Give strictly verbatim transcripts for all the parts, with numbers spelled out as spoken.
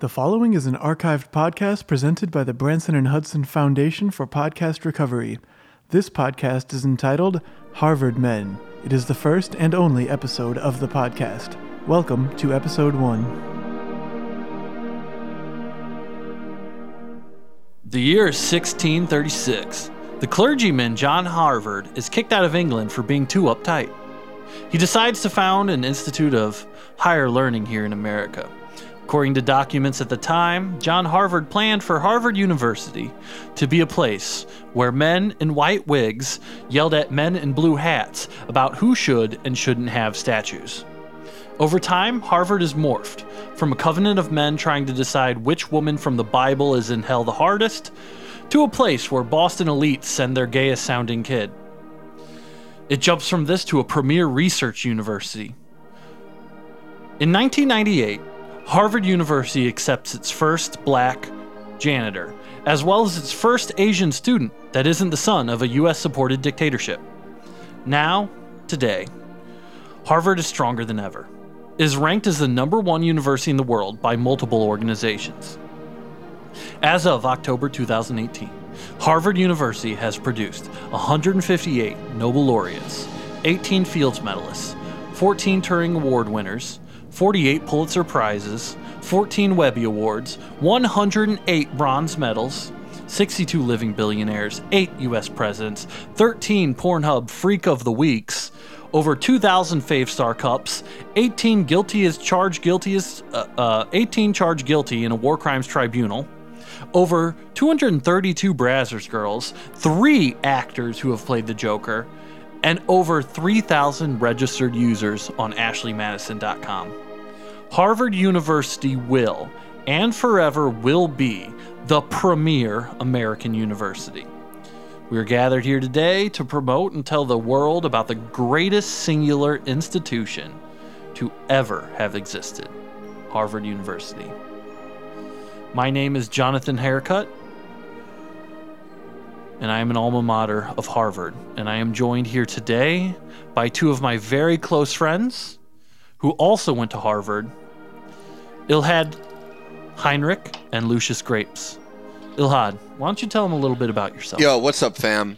The following is an archived podcast presented by the Branson and Hudson Foundation for Podcast Recovery. This podcast is entitled Harvard Men. It is the first and only episode of the podcast. Welcome to episode one. The year is sixteen thirty-six. The clergyman John Harvard is kicked out of England for being too uptight. He decides to found an institute of higher learning here in America. According to documents at the time, John Harvard planned for Harvard University to be a place where men in white wigs yelled at men in blue hats about who should and shouldn't have statues. Over time, Harvard is morphed from a covenant of men trying to decide which woman from the Bible is in hell the hardest, to a place where Boston elites send their gayest sounding kid. It jumps from this to a premier research university. In nineteen ninety-eight, Harvard University accepts its first black janitor, as well as its first Asian student that isn't the son of a U S-supported dictatorship. Now, today, Harvard is stronger than ever. It is ranked as the number one university in the world by multiple organizations. As of October two thousand eighteen, Harvard University has produced one hundred fifty-eight Nobel laureates, eighteen Fields medalists, fourteen Turing Award winners, forty-eight Pulitzer Prizes, fourteen Webby Awards, one hundred eight bronze medals, sixty-two living billionaires, eight U S presidents, thirteen Pornhub Freak of the Weeks, over two thousand Fave-Star Cups, eighteen guilty as charged guilty as uh, uh, eighteen charged guilty in a war crimes tribunal, over two hundred thirty-two Brazzers girls, three actors who have played the Joker, and over three thousand registered users on ashley madison dot com. Harvard University will, and forever will be, the premier American university. We are gathered here today to promote and tell the world about the greatest singular institution to ever have existed, Harvard University. My name is Jonathan Haircut, and I am an alma mater of Harvard. And I am joined here today by two of my very close friends who also went to Harvard, Elad Heinrich and Luscious Grapes. Elad, why don't you tell them a little bit about yourself? Yo, what's up, fam?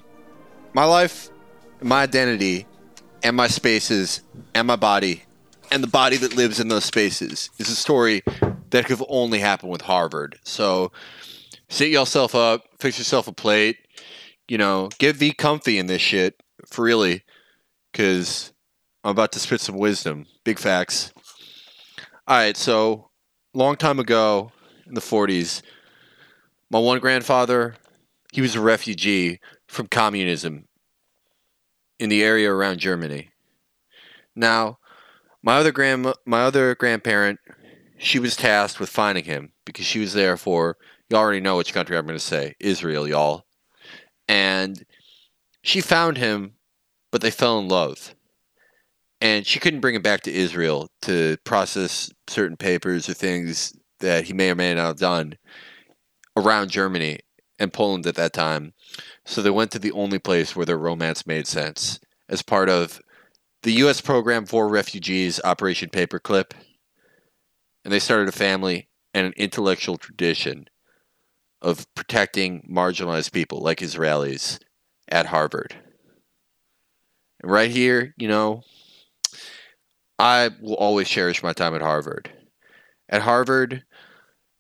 My life, my identity, and my spaces, and my body, and the body that lives in those spaces is a story that could have only happened with Harvard. So sit yourself up, fix yourself a plate, you know, get the comfy in this shit, for really, because I'm about to spit some wisdom. Big facts. All right, so long time ago, in the forties, my one grandfather, he was a refugee from communism in the area around Germany. Now, my other grand, my other grandparent, she was tasked with finding him because she was there for, you already know which country I'm going to say, Israel, y'all. And she found him, but they fell in love. And she couldn't bring him back to Israel to process certain papers or things that he may or may not have done around Germany and Poland at that time. So they went to the only place where their romance made sense as part of the U S program for refugees, Operation Paperclip. And they started a family and an intellectual tradition of protecting marginalized people like Israelis at Harvard. And right here, you know, I will always cherish my time at Harvard. At Harvard,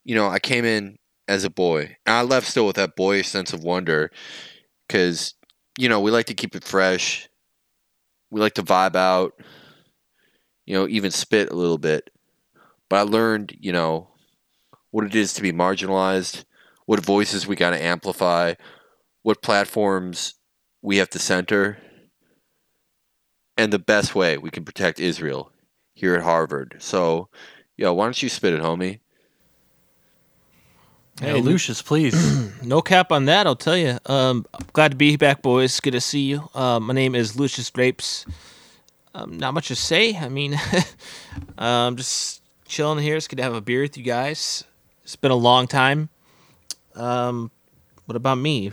you know, I came in as a boy. And I left still with that boyish sense of wonder because, you know, we like to keep it fresh. We like to vibe out, you know, even spit a little bit. But I learned, you know, what it is to be marginalized, what voices we got to amplify, what platforms we have to center, and the best way we can protect Israel here at Harvard. So, yo, why don't you spit it, homie? Hey, hey Lucius, please. No cap on that, I'll tell you. Um, glad to be back, boys. Good to see you. Uh, my name is Luscious Grapes. Um, not much to say. I mean, I'm just chilling here. It's good to have a beer with you guys. It's been a long time. Um, what about me?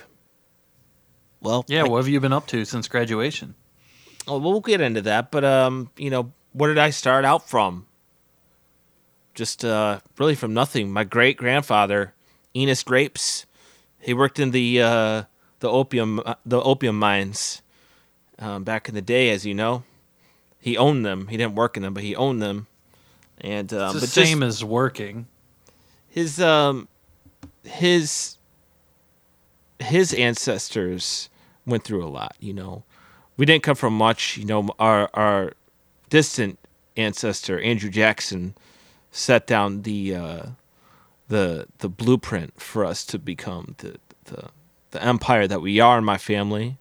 Well, yeah, I, what have you been up to since graduation? Oh, well, we'll get into that, but um, you know, where did I start out from? just uh, really from nothing. My great-grandfather, Enos Grapes, he worked in the uh, the opium uh, the opium mines um, back in the day, as you know. He owned them. He didn't work in them, but he owned them. And um, it's the but same just, as working. His um, his his ancestors went through a lot. You know, we didn't come from much. You know, our our distant ancestor Andrew Jackson set down the uh, the the blueprint for us to become the, the the empire that we are in my family.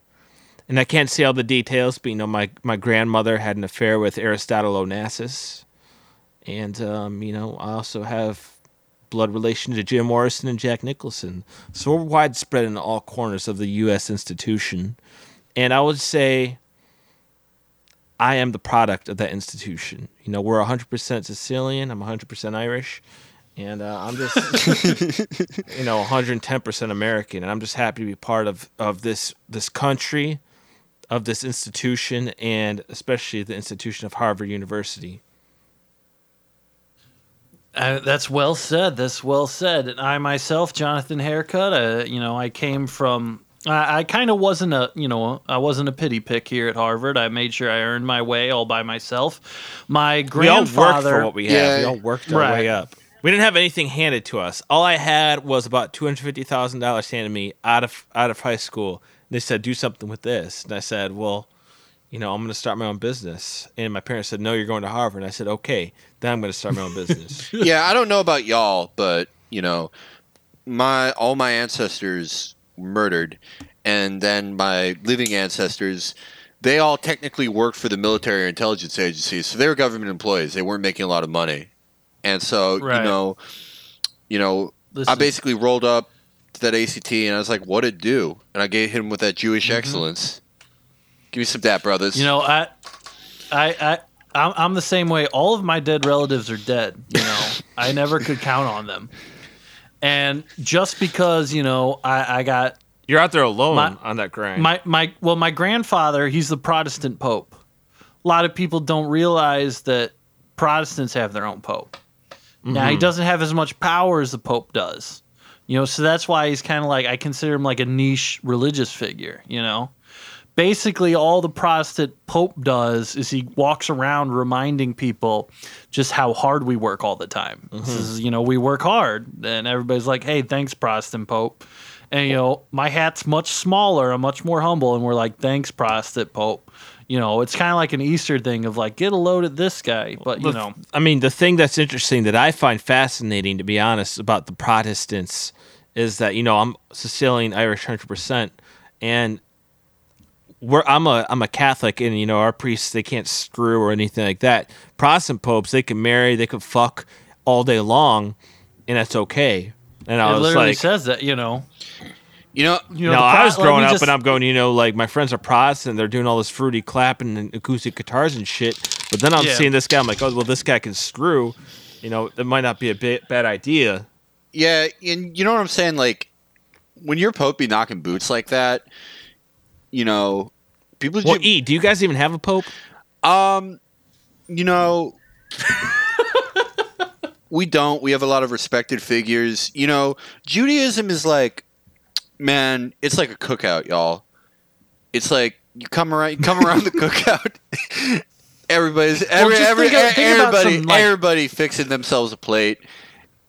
And I can't say all the details, but you know, my my grandmother had an affair with Aristotle Onassis, and um, you know, I also have blood relation to Jim Morrison and Jack Nicholson. So we're widespread in all corners of the U S institution. And I would say I am the product of that institution. You know, we're one hundred percent Sicilian. I'm one hundred percent Irish. And uh, I'm just, you know, one hundred ten percent American. And I'm just happy to be part of, of this this country, of this institution, and especially the institution of Harvard University. Uh, that's well said. That's well said. And I myself, Jonathan Haircut, uh, you know, I came from. I, I kind of wasn't a, you know, I wasn't a pity pick here at Harvard. I made sure I earned my way all by myself. My grandfather. We all worked for what we had. Yeah. We all worked our right. way up. We didn't have anything handed to us. All I had was about two hundred fifty thousand dollars handed to me out of out of high school. And they said, "Do something with this," and I said, "Well, you know, I'm going to start my own business." And my parents said, "No, you're going to Harvard." And I said, "Okay, then I'm going to start my own business." Yeah, I don't know about y'all, but, you know, my all my ancestors murdered, and then my living ancestors, they all technically worked for the military intelligence agencies, so they were government employees. They weren't making a lot of money. And so, right. you know, you know, Listen. I basically rolled up to that A C T, and I was like, what'd it do? And I gave him with that Jewish mm-hmm. excellence. Give me some dap, brothers. You know, I, I, I, I'm, I'm the same way. All of my dead relatives are dead. You know, I never could count on them. And just because, you know, I, I got you're out there alone my, on that grind. My, my, well, my grandfather, he's the Protestant Pope. A lot of people don't realize that Protestants have their own Pope. Mm-hmm. Now he doesn't have as much power as the Pope does. You know, so that's why he's kind of like, I consider him like a niche religious figure. You know. Basically, all the Protestant Pope does is he walks around reminding people just how hard we work all the time. Mm-hmm. This is, you know, we work hard, and everybody's like, "Hey, thanks, Protestant Pope." And you know, my hat's much smaller, I'm much more humble, and we're like, "Thanks, Protestant Pope." You know, it's kind of like an Easter thing of like, get a load at this guy. But you Look, know, I mean, the thing that's interesting that I find fascinating, to be honest, about the Protestants is that, you know, I'm Sicilian, Irish, one hundred percent, and We're, I'm a I'm a Catholic, and you know, our priests, they can't screw or anything like that. Protestant popes, they can marry, they can fuck all day long, and that's okay. And I it was literally like, says that, you know, you know, you know. No, I was growing up, just, and I'm going, you know, like my friends are Protestant, they're doing all this fruity clapping and acoustic guitars and shit. But then I'm yeah. seeing this guy, I'm like, oh well, this guy can screw. You know, it might not be a bit, bad idea. Yeah, and you know what I'm saying, like when your pope be knocking boots like that. You know, people. Well, ju- E, do you guys even have a pope? Um, you know, we don't. We have a lot of respected figures. You know, Judaism is like, man, it's like a cookout, y'all. It's like you come around, you come around the cookout. Everybody's every well, every, think, every think everybody some, like- everybody fixing themselves a plate.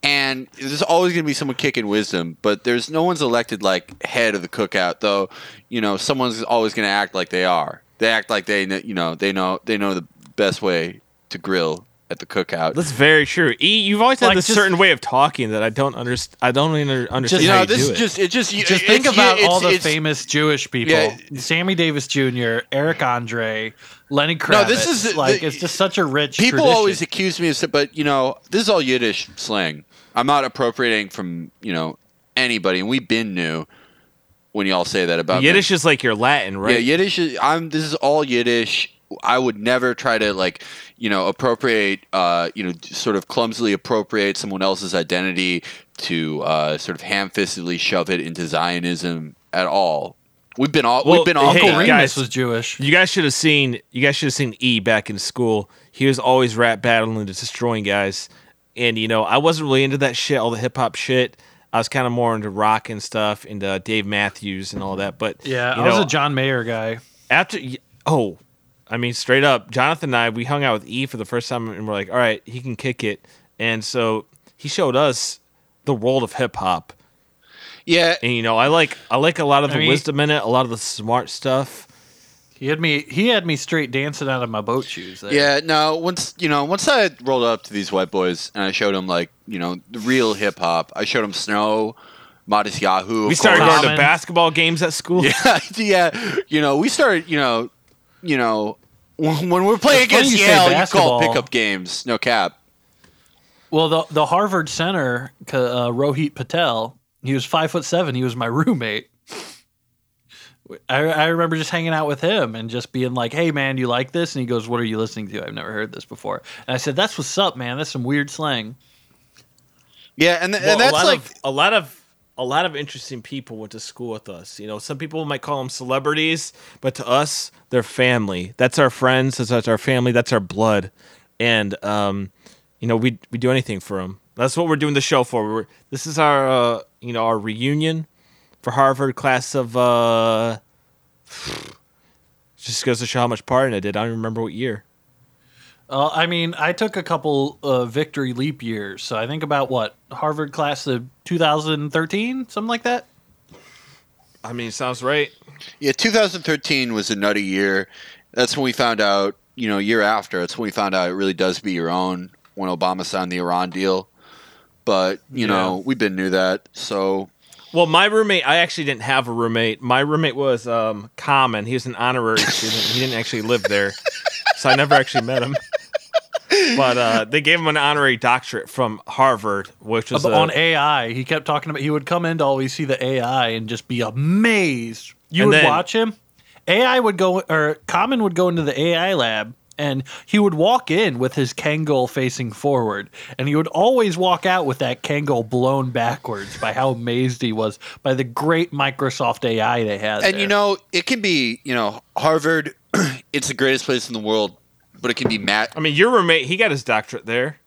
And there's always going to be someone kicking wisdom, but there's no one's elected like head of the cookout, though. You know, someone's always going to act like they are. They act like they, you know, they know they know the best way to grill at the cookout. That's very true. E, you've always had like this just, certain way of talking that I don't understand. I don't even understand. You know, how you this do is just it. Just, it just, just think about it's, all the famous Jewish people: yeah, Sammy Davis Junior, Eric Andre, Lenny Kravitz. No, this is like the, it's just such a rich. People tradition. Always accuse me of, but you know, this is all Yiddish slang. I'm not appropriating from, you know, anybody, and we've been new when y'all say that about Yiddish me. Is like your Latin, right? Yeah, Yiddish is. I'm. This is all Yiddish. I would never try to like, you know, appropriate, uh, you know, sort of clumsily appropriate someone else's identity to uh, sort of ham-fistedly shove it into Zionism at all. We've been all. Well, we've been all. Hey, Uncle Remus was Jewish. You guys should have seen. You guys should have seen E back in school. He was always rap battling and destroying guys. And, you know, I wasn't really into that shit, all the hip-hop shit. I was kind of more into rock and stuff, into Dave Matthews and all that. But yeah, you know, I was a John Mayer guy. After Oh, I mean, straight up, Jonathan and I, we hung out with E for the first time, and we're like, all right, he can kick it. And so he showed us the world of hip-hop. Yeah. And, you know, I like I like a lot of the I mean, wisdom in it, a lot of the smart stuff. He had me he had me straight dancing out of my boat shoes there. Yeah, no, once you know, once I rolled up to these white boys and I showed them, like, you know, the real hip hop. I showed them Snow, Modest Yahoo. We started course. going to basketball games at school. Yeah, yeah. You know, we started, you know, you know, when, when we're playing it's against you Yale, you call pickup games, no cap. Well, the the Harvard center, uh, Rohit Patel, he was five foot seven. He was my roommate. I, I remember just hanging out with him and just being like, hey, man, do you like this? And he goes, what are you listening to? I've never heard this before. And I said, that's what's up, man. That's some weird slang. Yeah, and, th- well, and that's a like – a lot of a lot of interesting people went to school with us. You know, some people might call them celebrities, but to us, they're family. That's our friends. That's our family. That's our blood. And, um, you know, we we do anything for them. That's what we're doing the show for. We're, this is our, uh, you know, our reunion. For Harvard class of, uh, just goes to show how much partying I did. I don't remember what year. Uh, I mean, I took a couple uh, victory leap years. So I think about what? Harvard class of two thousand thirteen? Something like that? I mean, sounds right. Yeah, two thousand thirteen was a nutty year. That's when we found out, you know, year after. That's when we found out it really does be your own when Obama signed the Iran deal. But, you yeah. know, we've been knew that. So... Well, my roommate, I actually didn't have a roommate. My roommate was um, Common. He was an honorary student. He didn't actually live there, so I never actually met him. But uh, they gave him an honorary doctorate from Harvard, which was... Uh, on A I. He kept talking about... He would come in to always see the A I and just be amazed. You would then, watch him. A I would go... Or Common would go into the A I lab, and he would walk in with his Kangol facing forward, and he would always walk out with that Kangol blown backwards by how amazed he was by the great Microsoft A I they had. And, there. you know, it can be, you know, Harvard, it's the greatest place in the world, but it can be Matt. I mean, your roommate, he got his doctorate there.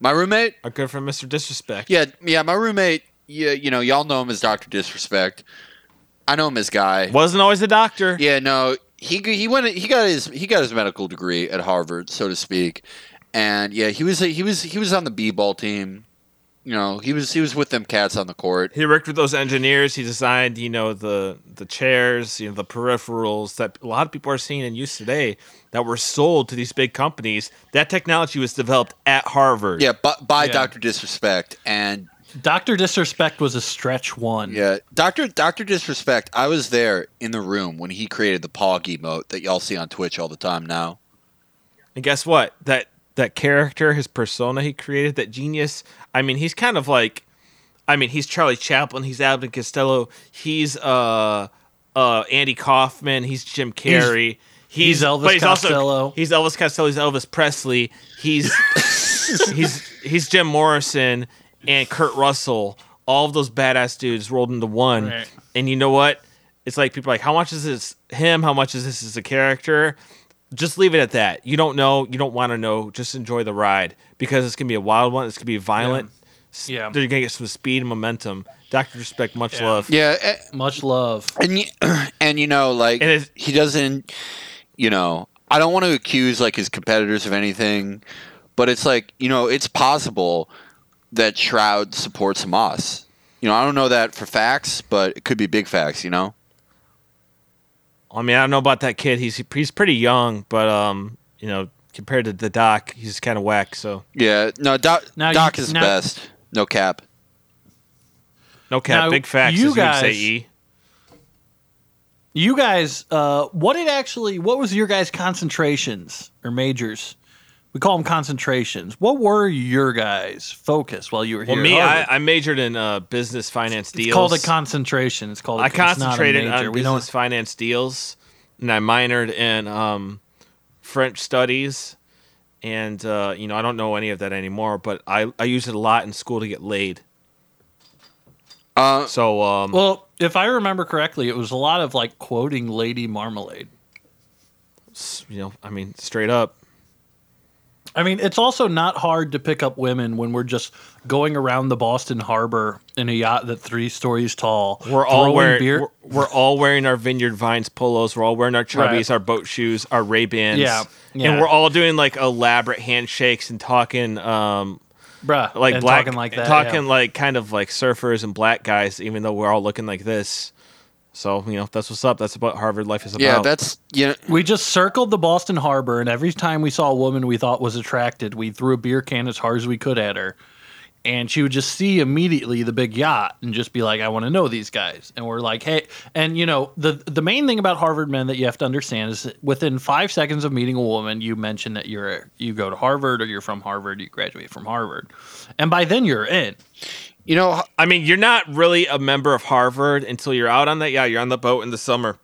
My roommate? Our good friend, Mister Disrespect. Yeah, yeah, my roommate, yeah, you know, y'all know him as Doctor Disrespect. I know him as Guy. Wasn't always a doctor. Yeah, no. He he went he got his he got his medical degree at Harvard, so to speak, and yeah he was he was he was on the b-ball team, you know he was he was with them cats on the court. He worked with those engineers. He designed you know the the chairs, you know the peripherals that a lot of people are seeing and used today that were sold to these big companies. That technology was developed at Harvard. Yeah, by, by yeah. Doctor Disrespect and. Doctor Disrespect was a stretch one. Yeah, Doctor Doctor Disrespect, I was there in the room when he created the Poggy emote that y'all see on Twitch all the time now. And guess what? That that character, his persona he created, that genius, I mean, he's kind of like, I mean, he's Charlie Chaplin, he's Alvin Costello, he's uh, uh, Andy Kaufman, he's Jim Carrey. He's, he's, he's Elvis he's Costello. Also, he's Elvis Costello, he's Elvis Presley, he's he's he's Jim Morrison. And Kurt Russell, all of those badass dudes rolled into one. Right. And you know what? It's like people are like, how much is this him? How much is this as a character? Just leave it at that. You don't know. You don't want to know. Just enjoy the ride because it's going to be a wild one. It's going to be violent. Yeah. They're going to get some speed and momentum. Doctor Disrespect, much yeah. love. Yeah. And, much love. And, and you know, like, and he doesn't, you know, I don't want to accuse, like, his competitors of anything, but it's like, you know, it's possible that Shroud supports Hamas. You know, I don't know that for facts, but it could be big facts, you know? I mean, I don't know about that kid. He's he's pretty young, but, um, you know, compared to the Doc, he's kind of whack, so. Yeah, no, Doc, now doc you, is now, best. No cap. No cap, now, big facts, you as guys, you say, E. You guys, uh, what did actually, what was your guys' concentrations or majors? We call them concentrations. What were your guys' focus while you were here? Well, me, I, I majored in uh, business finance deals. It's called a concentration. It's called. A, I concentrated on business we don't... finance deals, and I minored in um, French studies. And uh, you know, I don't know any of that anymore, but I I used it a lot in school to get laid. Uh, so um, well, if I remember correctly, it was a lot of like quoting Lady Marmalade. You know, I mean, straight up. I mean, it's also not hard to pick up women when we're just going around the Boston Harbor in a yacht that's three stories tall. We're all wearing beer. We're, we're all wearing our Vineyard Vines polos. We're all wearing our Chubbies, right. our boat shoes, our Ray-Bans. Yeah, yeah. And we're all doing like elaborate handshakes and talking, um, bruh, like and black, talking like that, talking yeah. like kind of like surfers and black guys, even though we're all looking like this. So, you know, that's what's up. That's what Harvard life is about. Yeah, that's, you know. We just circled the Boston Harbor, and every time we saw a woman we thought was attracted, we threw a beer can as hard as we could at her. And she would just see immediately the big yacht and just be like, I want to know these guys. And we're like, hey. And, you know, the, the main thing about Harvard men that you have to understand is that within five seconds of meeting a woman, you mention that you're you go to Harvard or you're from Harvard, you graduate from Harvard. And by then you're in. You know, I mean, you're not really a member of Harvard until you're out on that. Yeah, you're on the boat in the summer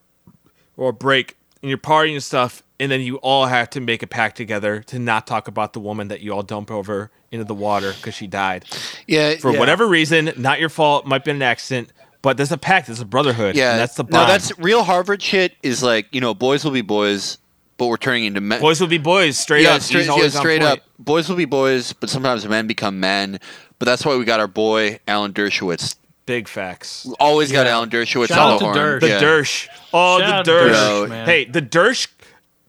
or break and you're partying and stuff. And then you all have to make a pact together to not talk about the woman that you all dump over into the water because she died. Yeah. For yeah. whatever reason, not your fault, might be an accident, but there's a pact, there's a brotherhood. Yeah. And that's the bond. No, that's real Harvard shit is like, you know, boys will be boys, but we're turning into men. Boys will be boys, straight yeah, up. Straight, He's always yeah, straight on point. up. Boys will be boys, but sometimes men become men. But that's why we got our boy, Alan Dershowitz. Big facts. Always yeah. got Alan Dershowitz Shout on the horn. Dersh. The yeah. Dersh. Oh, Shout the Dersh. Dersh man. Hey, the Dersh,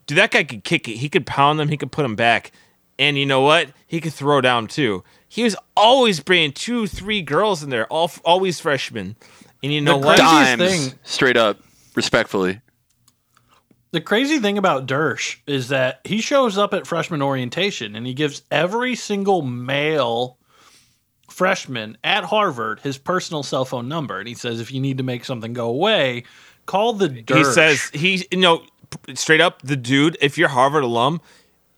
dude, that guy could kick it. He could pound them. He could put them back. And you know what? He could throw down, too. He was always bringing two, three girls in there, all, always freshmen. And you know the what? Dimes, thing, straight up, respectfully. The crazy thing about Dersh is that he shows up at freshman orientation, and he gives every single male freshman at Harvard his personal cell phone number, and he says, if you need to make something go away, call the Dersh. He says, he, you know, straight up, the dude, if you're Harvard alum,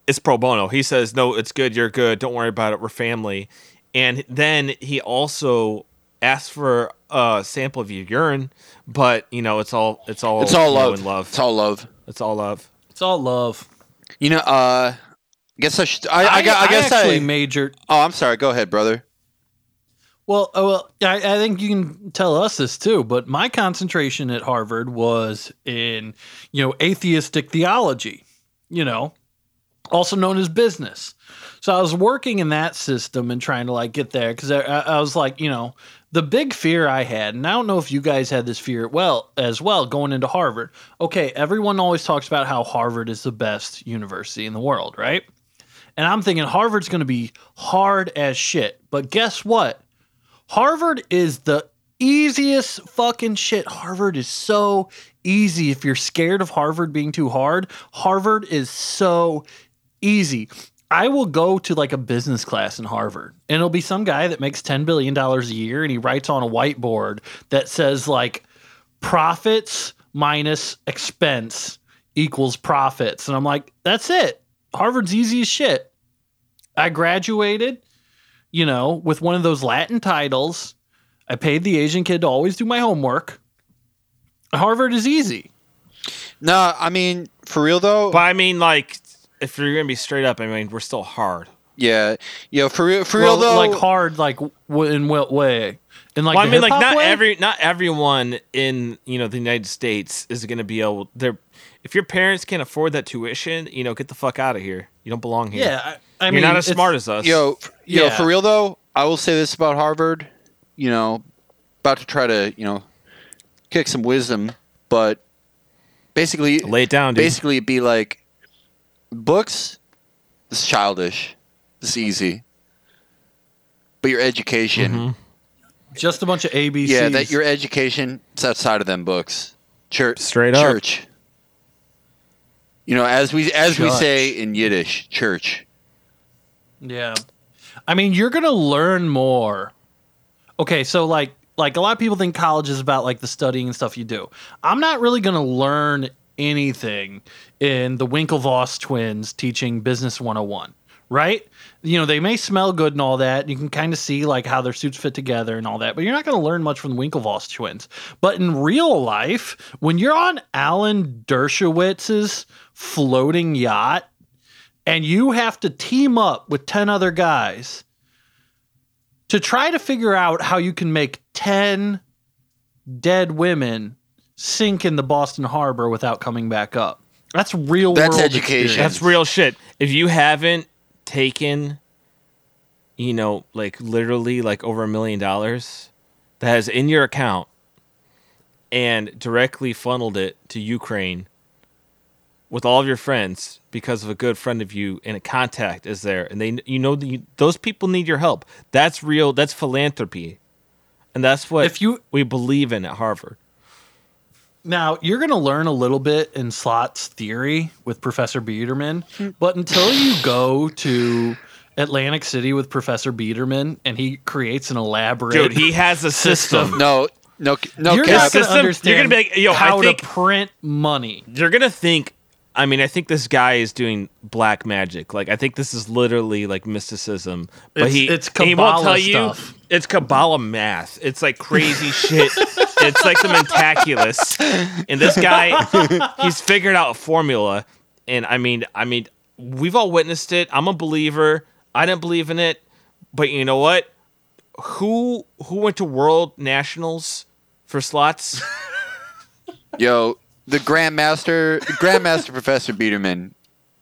it's pro bono. He says, no, it's good, you're good, don't worry about it, we're family. And then he also asks for a sample of your urine, but, you know, it's all it's all, it's all love. love. It's all love. It's all love. It's all love. You know, uh, I guess I should, I, I, I, I guess I, I majored. Oh, I'm sorry, go ahead, brother. Well, oh, well, I, I think you can tell us this too, but my concentration at Harvard was in, you know, atheistic theology, you know, also known as business. So I was working in that system and trying to like get there because I, I was like, you know, the big fear I had, and I don't know if you guys had this fear well as well going into Harvard. Okay, everyone always talks about how Harvard is the best university in the world, right? And I'm thinking Harvard's going to be hard as shit, but guess what? Harvard is the easiest fucking shit. Harvard is so easy. If you're scared of Harvard being too hard, Harvard is so easy. I will go to like a business class in Harvard, and it'll be some guy that makes ten billion dollars a year, and he writes on a whiteboard that says like profits minus expense equals profits. And I'm like, that's it. Harvard's easy as shit. I graduated, you know, with one of those Latin titles. I paid the Asian kid to always do my homework. Harvard is easy. No, I mean, for real, though. But I mean, like, if you're going to be straight up, I mean, we're still hard. Yeah. Yeah, for real, for well, real though. Like, hard, like, w- in what way? In, like, well, I mean, like, not way? every, not everyone in, you know, the United States is going to be able, they're, if your parents can't afford that tuition, you know, get the fuck out of here. You don't belong here. Yeah, I, I You're mean, not as smart as us. Yo, yo, yeah. For real, though, I will say this about Harvard. You know, about to try to, you know, kick some wisdom, but basically... Lay it down, dude. Basically, it'd be like, books, it's childish. It's easy. But your education... Mm-hmm. Just a bunch of A B Cs. Yeah, that your education, it's outside of them books. Church. Straight up. Church. You know, as we as Church. we say in Yiddish, church. Yeah. I mean, you're going to learn more. Okay, so like like a lot of people think college is about like the studying and stuff you do. I'm not really going to learn anything in the Winklevoss twins teaching Business one oh one, right? You know, they may smell good and all that. And you can kind of see like how their suits fit together and all that, but you're not going to learn much from the Winklevoss twins. But in real life, when you're on Alan Dershowitz's floating yacht and you have to team up with ten other guys to try to figure out how you can make ten dead women sink in the Boston Harbor without coming back up. That's real That's world education. Experience. That's real shit. If you haven't taken, you know, like literally like over a million dollars that is in your account and directly funneled it to Ukraine with all of your friends because of a good friend of you and a contact is there. And they, you know, you, those people need your help. That's real. That's philanthropy. And that's what if you, we believe in at Harvard. Now, you're going to learn a little bit in Slot's theory with Professor Biederman, but until you go to Atlantic City with Professor Biederman and he creates an elaborate Dude, he has a system. system. No, no, no. You're not going to understand you're gonna be like, Yo, how I think, to print money. You're going to think, I mean, I think this guy is doing black magic. Like, I think this is literally like mysticism. But it's, he, it's Kabbalah he won't tell stuff. You. It's Kabbalah math. It's like crazy shit. It's like the mentaculous, and this guy, he's figured out a formula. And I mean, I mean, we've all witnessed it. I'm a believer. I didn't believe in it, but you know what? Who who went to World Nationals for Slots? Yo, the Grandmaster, the Grandmaster Professor Biederman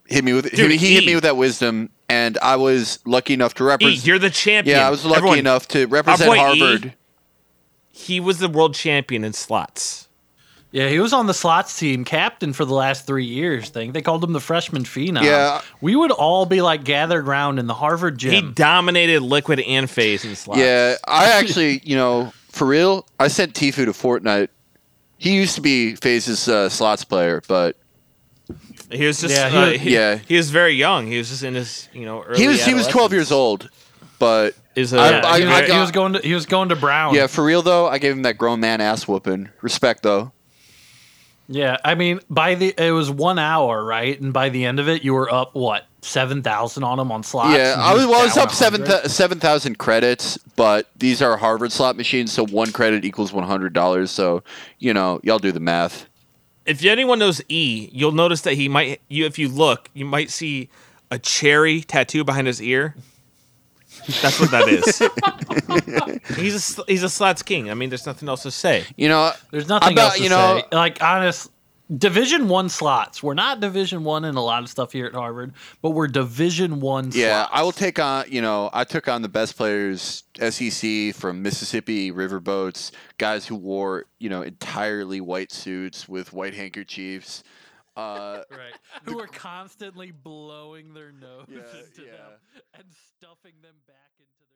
hit me with Dude, he, he hit me with that wisdom. And I was lucky enough to represent. E, you're the champion. Yeah, I was lucky Everyone, enough to represent Harvard. E, he was the world champion in slots. Yeah, he was on the slots team, captain for the last three years. Thing they called him the freshman phenom. Yeah, we would all be like gathered around in the Harvard gym. He dominated liquid and phase in slots. Yeah, I actually, you know, for real, I sent Tfue to Fortnite. He used to be phase's uh, slots player, but. He was just yeah he, uh, he, yeah. he was very young. He was just in his you know early. He was he was twelve years old, but is a, I, yeah, I, he, was, I got, he was going to he was going to Brown. Yeah, for real though, I gave him that grown man ass whooping. Respect though. Yeah, I mean by the it was one hour right, and by the end of it, you were up what seven thousand on him on slots. Yeah, I was well, I was up seven seven thousand credits, but these are Harvard slot machines, so one credit equals one hundred dollars. So you know, y'all do the math. If anyone knows E, you'll notice that he might. You, if you look, you might see a cherry tattoo behind his ear. That's what that is. he's a he's a slots king. I mean, there's nothing else to say. You know, there's nothing about, else to you know, say. Like honest, Division One slots. We're not Division One in a lot of stuff here at Harvard, but we're Division One. Yeah, slots. I will take on. You know, I took on the best players S E C from Mississippi riverboats, guys who wore you know entirely white suits with white handkerchiefs, uh, right? Who were constantly blowing their noses yeah, to yeah. them and stuffing them back into.